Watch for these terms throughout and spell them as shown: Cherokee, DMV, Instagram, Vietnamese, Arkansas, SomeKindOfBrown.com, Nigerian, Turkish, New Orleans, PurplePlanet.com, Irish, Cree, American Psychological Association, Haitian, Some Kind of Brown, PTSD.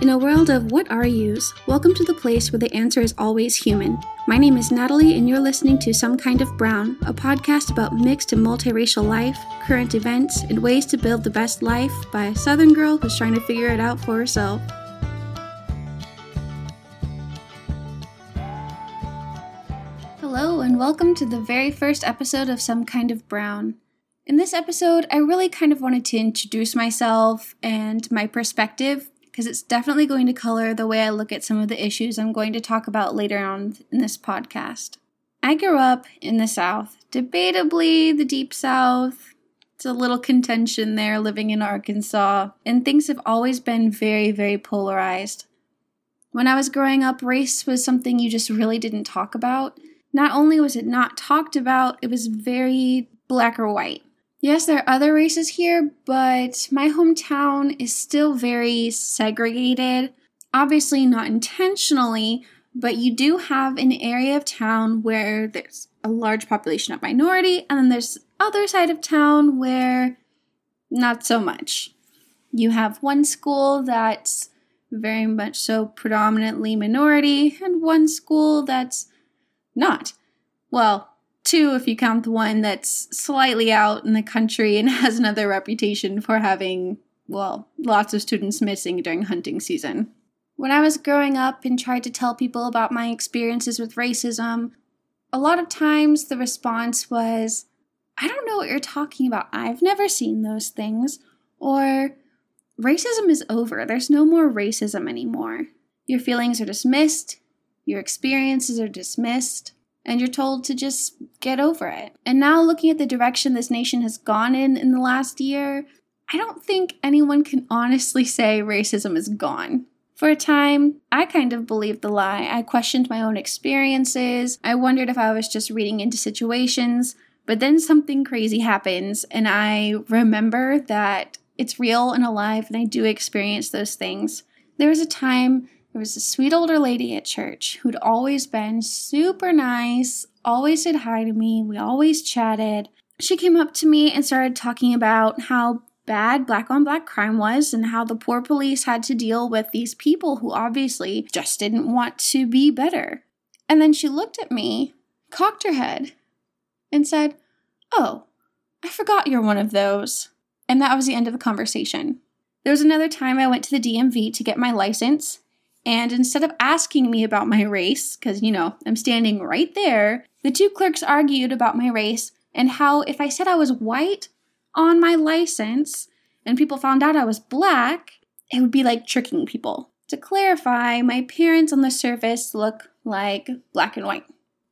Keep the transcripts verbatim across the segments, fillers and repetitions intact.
In a world of what are yous, welcome to the place where the answer is always human. My name is Natalie, and you're listening to Some Kind of Brown, a podcast about mixed and multiracial life, current events, and ways to build the best life by a Southern girl who's trying to figure it out for herself. Hello, and welcome to the very first episode of Some Kind of Brown. In this episode, I really kind of wanted to introduce myself and my perspective, because it's definitely going to color the way I look at some of the issues I'm going to talk about later on in this podcast. I grew up in the South, debatably the Deep South. It's a little contention there living in Arkansas, and things have always been very, very polarized. When I was growing up, race was something you just really didn't talk about. Not only was it not talked about, it was very black or white. Yes, there are other races here, but my hometown is still very segregated. Obviously not intentionally, but you do have an area of town where there's a large population of minority, and then there's other side of town where not so much. You have one school that's very much so predominantly minority, and one school that's not. Well, two, if you count the one that's slightly out in the country and has another reputation for having, well, lots of students missing during hunting season. When I was growing up and tried to tell people about my experiences with racism, a lot of times the response was, I don't know what you're talking about. I've never seen those things. Or, racism is over. There's no more racism anymore. Your feelings are dismissed. Your experiences are dismissed. And you're told to just get over it. And now looking at the direction this nation has gone in in the last year, I don't think anyone can honestly say racism is gone. For a time, I kind of believed the lie. I questioned my own experiences. I wondered if I was just reading into situations. But then something crazy happens, and I remember that it's real and alive, and I do experience those things. There was a time There was a sweet older lady at church who'd always been super nice, always said hi to me, we always chatted. She came up to me and started talking about how bad black-on-black crime was and how the poor police had to deal with these people who obviously just didn't want to be better. And then she looked at me, cocked her head, and said, "Oh, I forgot you're one of those." And that was the end of the conversation. There was another time I went to the D M V to get my license. And instead of asking me about my race, because, you know, I'm standing right there, the two clerks argued about my race and how if I said I was white on my license and people found out I was black, it would be like tricking people. To clarify, my parents on the surface look like black and white.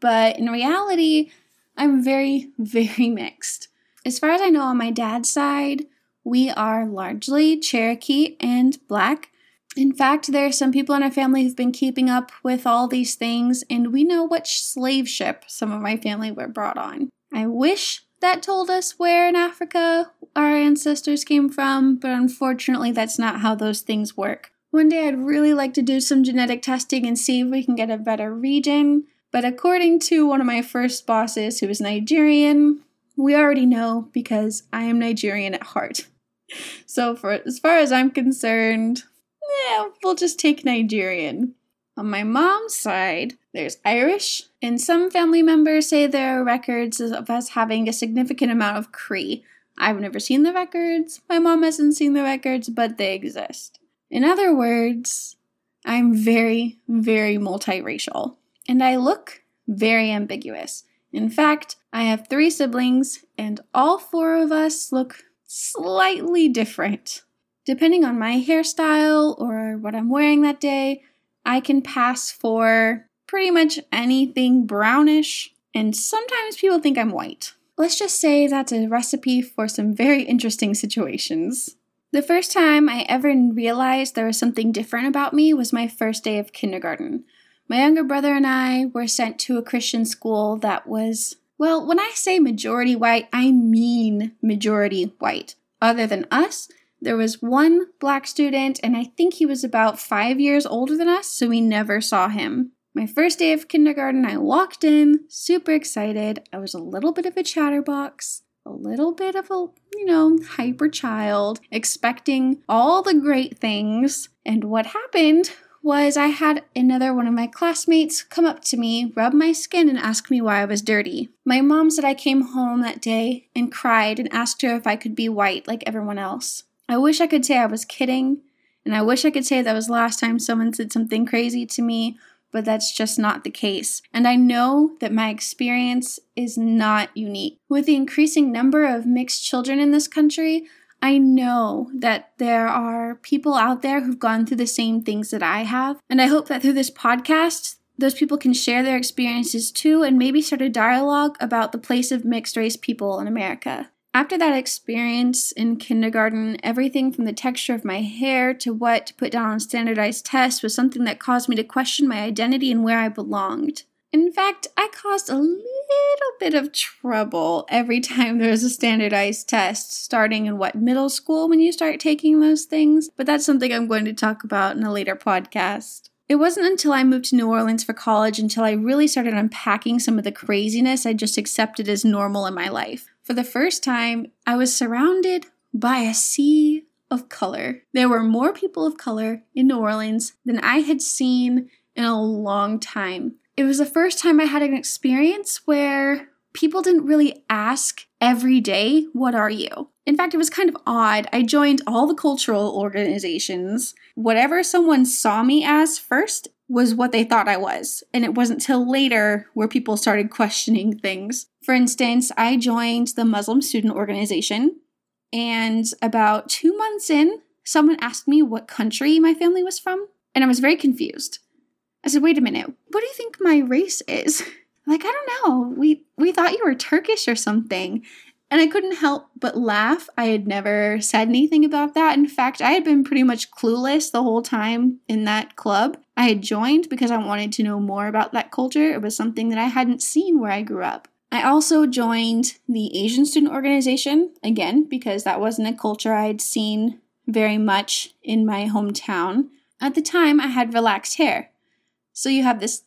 But in reality, I'm very, very mixed. As far as I know, on my dad's side, we are largely Cherokee and black. In fact, there are some people in our family who've been keeping up with all these things, and we know which slave ship some of my family were brought on. I wish that told us where in Africa our ancestors came from, but unfortunately that's not how those things work. One day I'd really like to do some genetic testing and see if we can get a better region, but according to one of my first bosses who was Nigerian, we already know because I am Nigerian at heart. So for as far as I'm concerned, yeah, we'll just take Nigerian. On my mom's side, there's Irish, and some family members say there are records of us having a significant amount of Cree. I've never seen the records, my mom hasn't seen the records, but they exist. In other words, I'm very, very multiracial, and I look very ambiguous. In fact, I have three siblings, and all four of us look slightly different. Depending on my hairstyle or what I'm wearing that day, I can pass for pretty much anything brownish, and sometimes people think I'm white. Let's just say that's a recipe for some very interesting situations. The first time I ever realized there was something different about me was my first day of kindergarten. My younger brother and I were sent to a Christian school that was, well, when I say majority white, I mean majority white. Other than us, there was one black student, and I think he was about five years older than us, so we never saw him. My first day of kindergarten, I walked in, super excited. I was a little bit of a chatterbox. a little bit of a, you know, hyper child, expecting all the great things. And what happened was I had another one of my classmates come up to me, rub my skin, and ask me why I was dirty. My mom said I came home that day and cried and asked her if I could be white like everyone else. I wish I could say I was kidding, and I wish I could say that was the last time someone said something crazy to me, but that's just not the case. And I know that my experience is not unique. With the increasing number of mixed children in this country, I know that there are people out there who've gone through the same things that I have, and I hope that through this podcast, those people can share their experiences too and maybe start a dialogue about the place of mixed-race people in America. After that experience in kindergarten, everything from the texture of my hair to what to put down on standardized tests was something that caused me to question my identity and where I belonged. In fact, I caused a little bit of trouble every time there was a standardized test, starting in what, middle school when you start taking those things, but that's something I'm going to talk about in a later podcast. It wasn't until I moved to New Orleans for college until I really started unpacking some of the craziness I just accepted as normal in my life. For the first time, I was surrounded by a sea of color. There were more people of color in New Orleans than I had seen in a long time. It was the first time I had an experience where people didn't really ask every day, "What are you?" In fact, it was kind of odd. I joined all the cultural organizations. Whatever someone saw me as first was what they thought I was. And it wasn't till later where people started questioning things. For instance, I joined the Muslim Student Organization. And about two months in, someone asked me what country my family was from. And I was very confused. I said, wait a minute, what do you think my race is? Like, I don't know. We we thought you were Turkish or something. And I couldn't help but laugh. I had never said anything about that. In fact, I had been pretty much clueless the whole time in that club. I had joined because I wanted to know more about that culture. It was something that I hadn't seen where I grew up. I also joined the Asian Student Organization, again, because that wasn't a culture I had seen very much in my hometown. At the time, I had relaxed hair. So you have this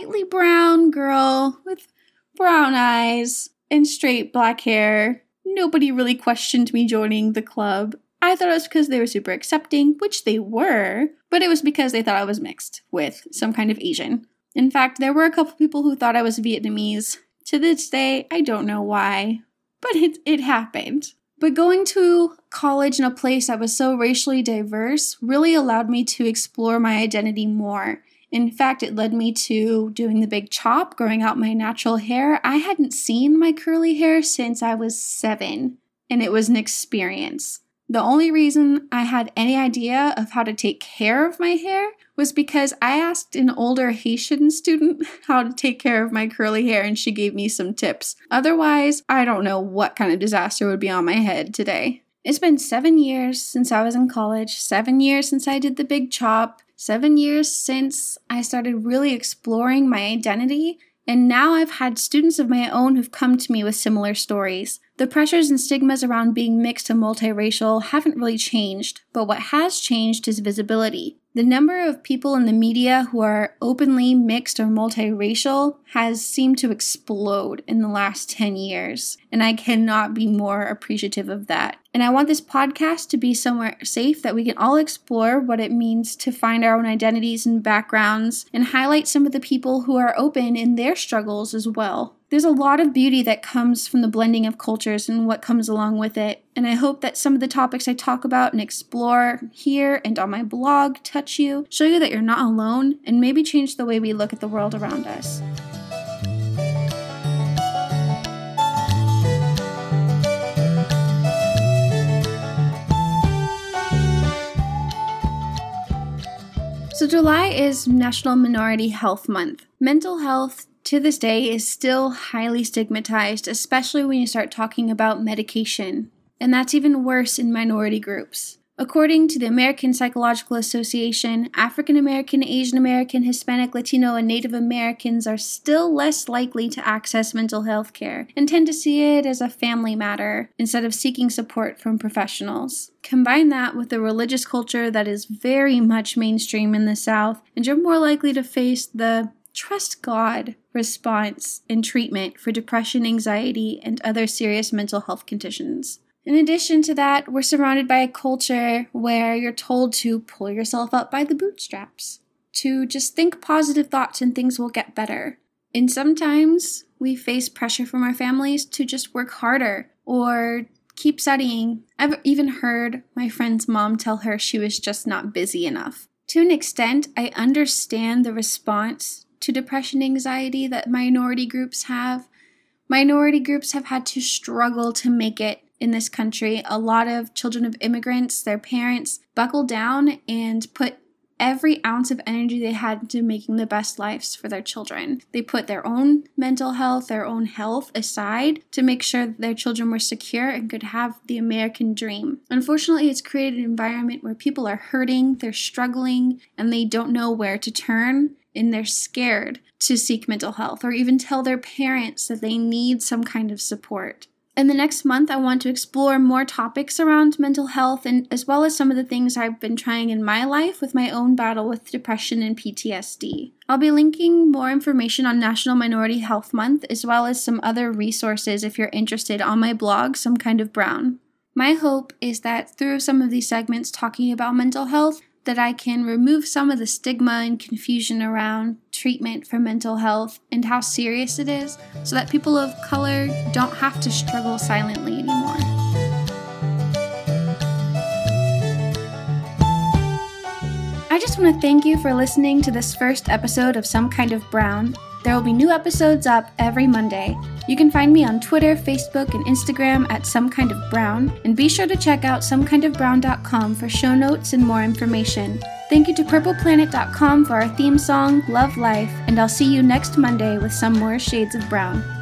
lightly brown girl with brown eyes and straight black hair. Nobody really questioned me joining the club. I thought it was because they were super accepting, which they were, but it was because they thought I was mixed with some kind of Asian. In fact, there were a couple people who thought I was Vietnamese. To this day, I don't know why, but it it happened. But going to college in a place that was so racially diverse really allowed me to explore my identity more. In fact, it led me to doing the big chop, growing out my natural hair. I hadn't seen my curly hair since I was seven, and it was an experience. The only reason I had any idea of how to take care of my hair was because I asked an older Haitian student how to take care of my curly hair, and she gave me some tips. Otherwise, I don't know what kind of disaster would be on my head today. It's been seven years since I was in college, seven years since I did the big chop, seven years since I started really exploring my identity, and now I've had students of my own who've come to me with similar stories. The pressures and stigmas around being mixed and multiracial haven't really changed, but what has changed is visibility. The number of people in the media who are openly mixed or multiracial has seemed to explode in the last ten years, and I cannot be more appreciative of that. And I want this podcast to be somewhere safe that we can all explore what it means to find our own identities and backgrounds and highlight some of the people who are open in their struggles as well. There's a lot of beauty that comes from the blending of cultures and what comes along with it, and I hope that some of the topics I talk about and explore here and on my blog touch you, show you that you're not alone, and maybe change the way we look at the world around us. So July is National Minority Health Month. Mental health to this day is still highly stigmatized, especially when you start talking about medication. And that's even worse in minority groups. According to the American Psychological Association, African American, Asian American, Hispanic, Latino, and Native Americans are still less likely to access mental health care and tend to see it as a family matter instead of seeking support from professionals. Combine that with a religious culture that is very much mainstream in the South, and you're more likely to face the trust God response and treatment for depression, anxiety, and other serious mental health conditions. In addition to that, we're surrounded by a culture where you're told to pull yourself up by the bootstraps, to just think positive thoughts and things will get better. And sometimes we face pressure from our families to just work harder or keep studying. I've even heard my friend's mom tell her she was just not busy enough. To an extent, I understand the response to depression, anxiety that minority groups have. Minority groups have had to struggle to make it in this country. A lot of children of immigrants, their parents, buckle down and put every ounce of energy they had into making the best lives for their children. They put their own mental health, their own health aside to make sure that their children were secure and could have the American dream. Unfortunately, it's created an environment where people are hurting, they're struggling, and they don't know where to turn, and they're scared to seek mental health or even tell their parents that they need some kind of support. In the next month, I want to explore more topics around mental health, and as well as some of the things I've been trying in my life with my own battle with depression and P T S D. I'll be linking more information on National Minority Health Month, as well as some other resources if you're interested on my blog, Some Kind of Brown. My hope is that through some of these segments talking about mental health, that I can remove some of the stigma and confusion around treatment for mental health and how serious it is, so that people of color don't have to struggle silently anymore. I just want to thank you for listening to this first episode of Some Kind of Brown. There will be new episodes up every Monday. You can find me on Twitter, Facebook, and Instagram at Some Kind of Brown, and be sure to check out Some Kind of Brown dot com for show notes and more information. Thank you to Purple Planet dot com for our theme song, Love Life, and I'll see you next Monday with some more shades of brown.